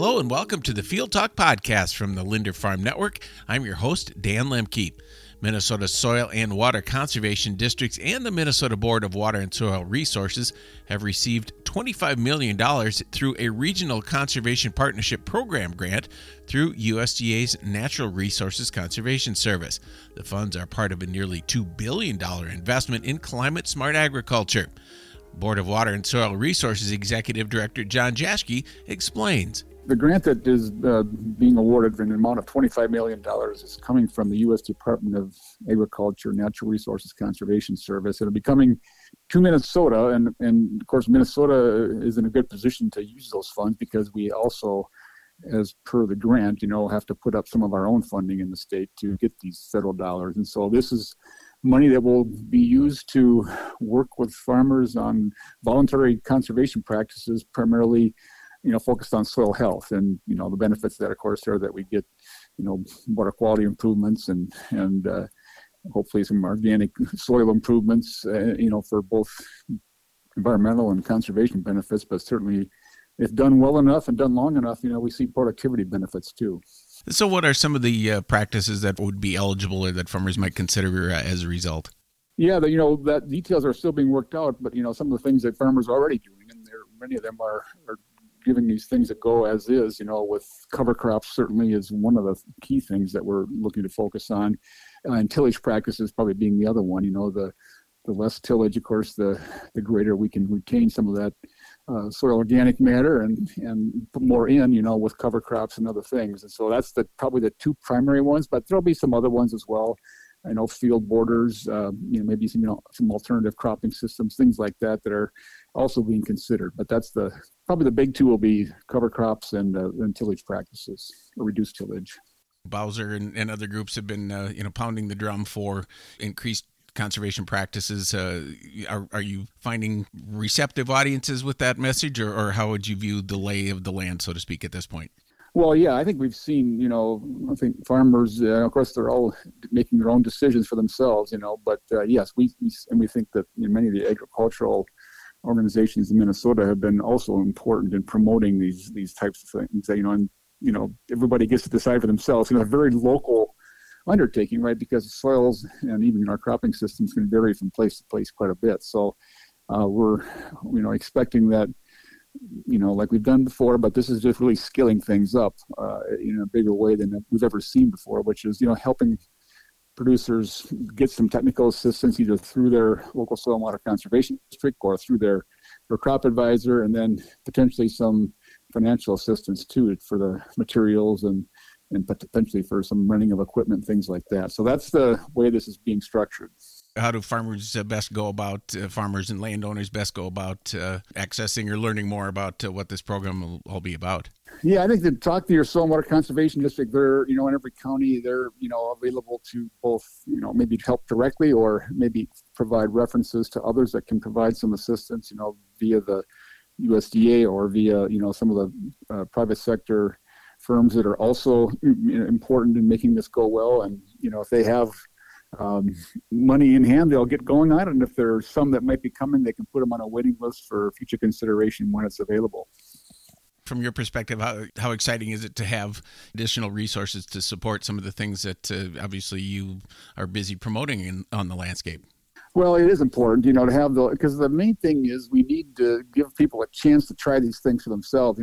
Hello and welcome to the Field Talk Podcast from the Linder Farm Network. I'm your host, Dan Lemke. Minnesota Soil and Water Conservation Districts and the Minnesota Board of Water and Soil Resources have received $25 million through a Regional Conservation Partnership Program grant through USDA's Natural Resources Conservation Service. The funds are part of a nearly $2 billion investment in climate-smart agriculture. Board of Water and Soil Resources Executive Director John Jaschke explains. The grant that is being awarded for an amount of $25 million is coming from the U.S. Department of Agriculture, Natural Resources Conservation Service. It'll be coming to Minnesota, and of course Minnesota is in a good position to use those funds because we also, as per the grant, have to put up some of our own funding in the state to get these federal dollars. And so this is money that will be used to work with farmers on voluntary conservation practices, primarily focused on soil health and, the benefits that, of course, are that we get, water quality improvements and hopefully some organic soil improvements, for both environmental and conservation benefits. But certainly, if done well enough and done long enough, we see productivity benefits, too. So what are some of the practices that would be eligible or that farmers might consider as a result? Yeah, that details are still being worked out, but, some of the things that farmers are already doing, and many of them are giving these things a go as is, with cover crops certainly is one of the key things that we're looking to focus on, and tillage practices probably being the other one. The less tillage, of course, the greater we can retain some of that soil organic matter and put more in, with cover crops and other things. And so that's probably the two primary ones, but there'll be some other ones as well. I know field borders, maybe some alternative cropping systems, things like that are also being considered. But that's probably the big two will be cover crops and tillage practices or reduced tillage. Bowser and other groups have been, pounding the drum for increased conservation practices. Are you finding receptive audiences with that message, or how would you view the lay of the land, so to speak, at this point? Well, yeah, I think we've seen, I think farmers, of course, they're all making their own decisions for themselves, but yes, we think that many of the agricultural organizations in Minnesota have been also important in promoting these types of things, and everybody gets to decide for themselves, a very local undertaking, right, because the soils and even our cropping systems can vary from place to place quite a bit. So we're, expecting that, like we've done before, but this is just really scaling things up in a bigger way than we've ever seen before, which is, helping producers get some technical assistance either through their local soil and water conservation district or through their crop advisor, and then potentially some financial assistance too for the materials and potentially for some renting of equipment, things like that. So that's the way this is being structured. How do farmers and landowners best go about accessing or learning more about what this program will all be about? Yeah, I think to talk to your soil and water conservation district, they're, in every county, they're, available to both, maybe help directly or maybe provide references to others that can provide some assistance, via the USDA or via, some of the private sector firms that are also important in making this go well. And, if they have money in hand, they'll get going on it, and if there are some that might be coming, they can put them on a waiting list for future consideration when it's available. From your perspective, how exciting is it to have additional resources to support some of the things that obviously you are busy promoting on the landscape? Well, it is important, to have because the main thing is we need to give people a chance to try these things for themselves,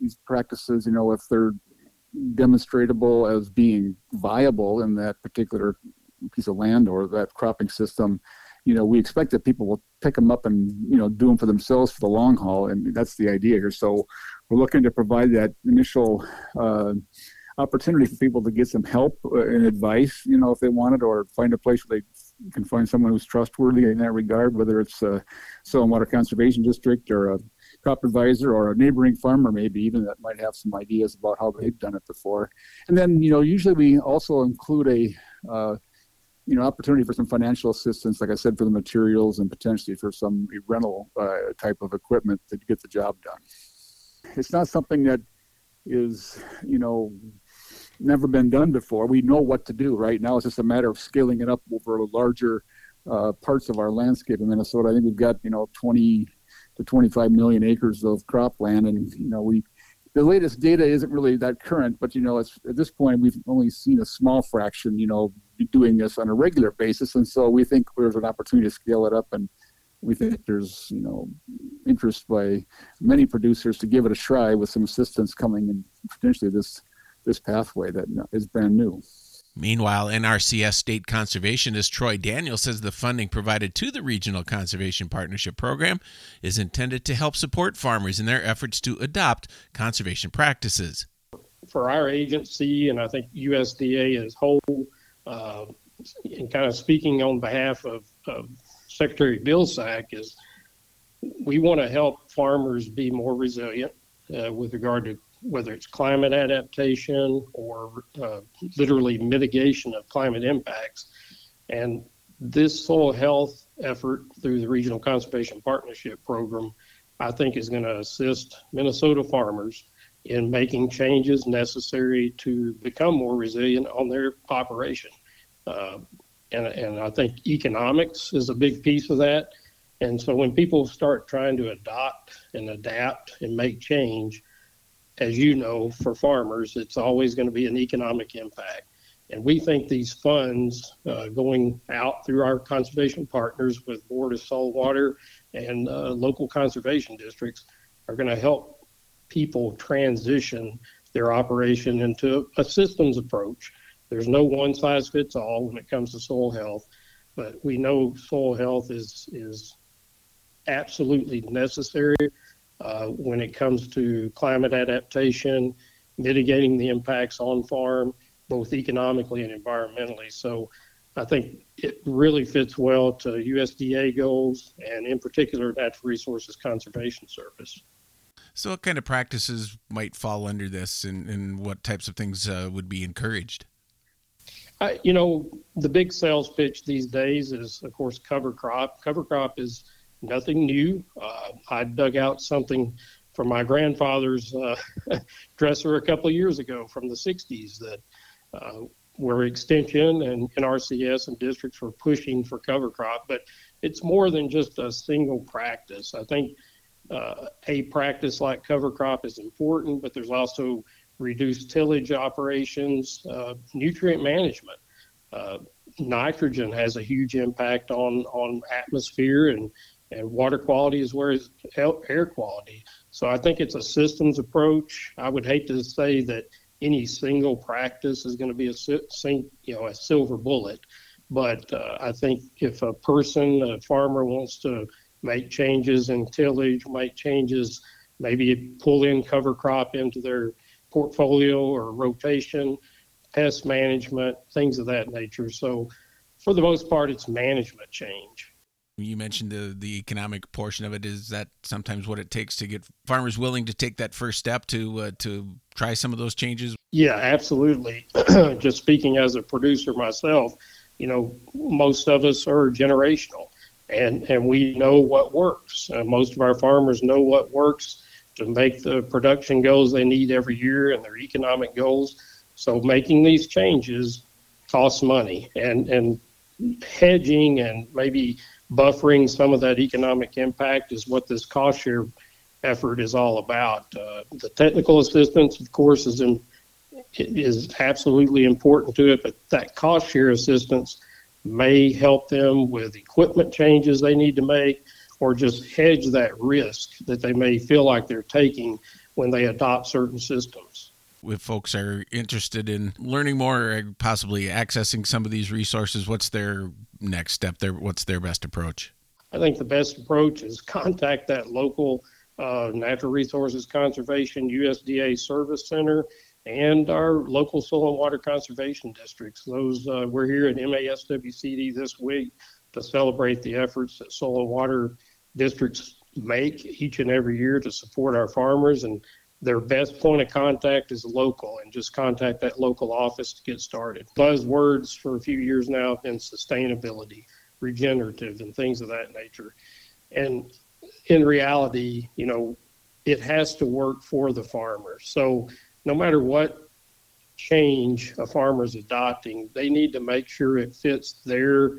these practices, if they're demonstrable as being viable in that particular piece of land or that cropping system, we expect that people will pick them up and, do them for themselves for the long haul. And that's the idea here. So we're looking to provide that initial opportunity for people to get some help and advice, if they want it, or find a place where they can find someone who's trustworthy in that regard, whether it's a soil and water conservation district or a crop advisor or a neighboring farmer, maybe even, that might have some ideas about how they've done it before. And then, usually we also include a opportunity for some financial assistance, like I said, for the materials and potentially for some rental type of equipment to get the job done. It's not something that is, never been done before. We know what to do right now. It's just a matter of scaling it up over larger parts of our landscape in Minnesota. I think we've got, 20 to 25 million acres of cropland, and, we the latest data isn't really that current, but, you know, it's, at this point, we've only seen a small fraction, you know, doing this on a regular basis. And so we think there's an opportunity to scale it up, and we think there's, you know, interest by many producers to give it a try with some assistance coming in potentially this pathway that is brand new. Meanwhile, NRCS state conservationist Troy Daniell says the funding provided to the Regional Conservation Partnership Program is intended to help support farmers in their efforts to adopt conservation practices. For our agency, and I think USDA as whole, and kind of speaking on behalf of Secretary Vilsack, is we want to help farmers be more resilient with regard to whether it's climate adaptation or literally mitigation of climate impacts. And this soil health effort through the Regional Conservation Partnership Program, I think, is going to assist Minnesota farmers in making changes necessary to become more resilient on their operation. And I think economics is a big piece of that. And so when people start trying to adopt and adapt and make change, as you know, for farmers, it's always going to be an economic impact. And we think these funds going out through our conservation partners with Board of Soil Water and local conservation districts are going to help people transition their operation into a systems approach. There's no one size fits all when it comes to soil health, but we know soil health is absolutely necessary when it comes to climate adaptation, mitigating the impacts on farm, both economically and environmentally. So I think it really fits well to USDA goals and in particular Natural Resources Conservation Service. So what kind of practices might fall under this, and what types of things would be encouraged? You know, the big sales pitch these days is, of course, cover crop. Cover crop is nothing new. I dug out something from my grandfather's dresser a couple of years ago from the 60s that where Extension and NRCS and districts were pushing for cover crop. But it's more than just a single practice. I think a practice like cover crop is important, but there's also reduced tillage operations, nutrient management. Nitrogen has a huge impact on atmosphere, and water quality as well as air quality. So I think it's a systems approach. I would hate to say that any single practice is going to be a silver bullet, but I think if a farmer wants to make changes in tillage, make changes, maybe pull in cover crop into their portfolio or rotation, pest management, things of that nature. So for the most part, it's management change. You mentioned the economic portion of it. Is that sometimes what it takes to get farmers willing to take that first step to try some of those changes? Yeah, absolutely. Just speaking as a producer myself, you know, most of us are generational, and we know what works. Most of our farmers know what works to make the production goals they need every year and their economic goals. So making these changes costs money, and hedging and maybe buffering some of that economic impact is what this cost share effort is all about. The technical assistance, of course, is absolutely important to it, but that cost share assistance may help them with equipment changes they need to make, or just hedge that risk that they may feel like they're taking when they adopt certain systems. If folks are interested in learning more or possibly accessing some of these resources, what's their next step there? What's their best approach? I think the best approach is contact that local Natural Resources Conservation USDA Service Center and our local soil and water conservation districts. We're here at MASWCD this week to celebrate the efforts that soil and water districts make each and every year to support our farmers, and their best point of contact is local, and just contact that local office to get started. Buzzwords for a few years now have been sustainability, regenerative, and things of that nature. And in reality, you know, it has to work for the farmer. So no matter what change a farmer's adopting, they need to make sure it fits their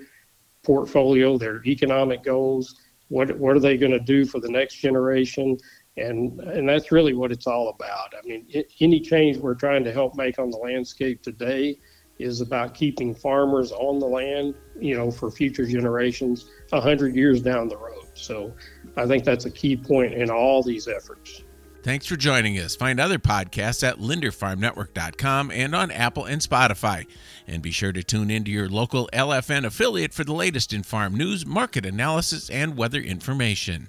portfolio, their economic goals. What are they going to do for the next generation? And that's really what it's all about. I mean, any change we're trying to help make on the landscape today is about keeping farmers on the land, you know, for future generations, 100 years down the road. So I think that's a key point in all these efforts. Thanks for joining us. Find other podcasts at linderfarmnetwork.com and on Apple and Spotify. And be sure to tune into your local LFN affiliate for the latest in farm news, market analysis, and weather information.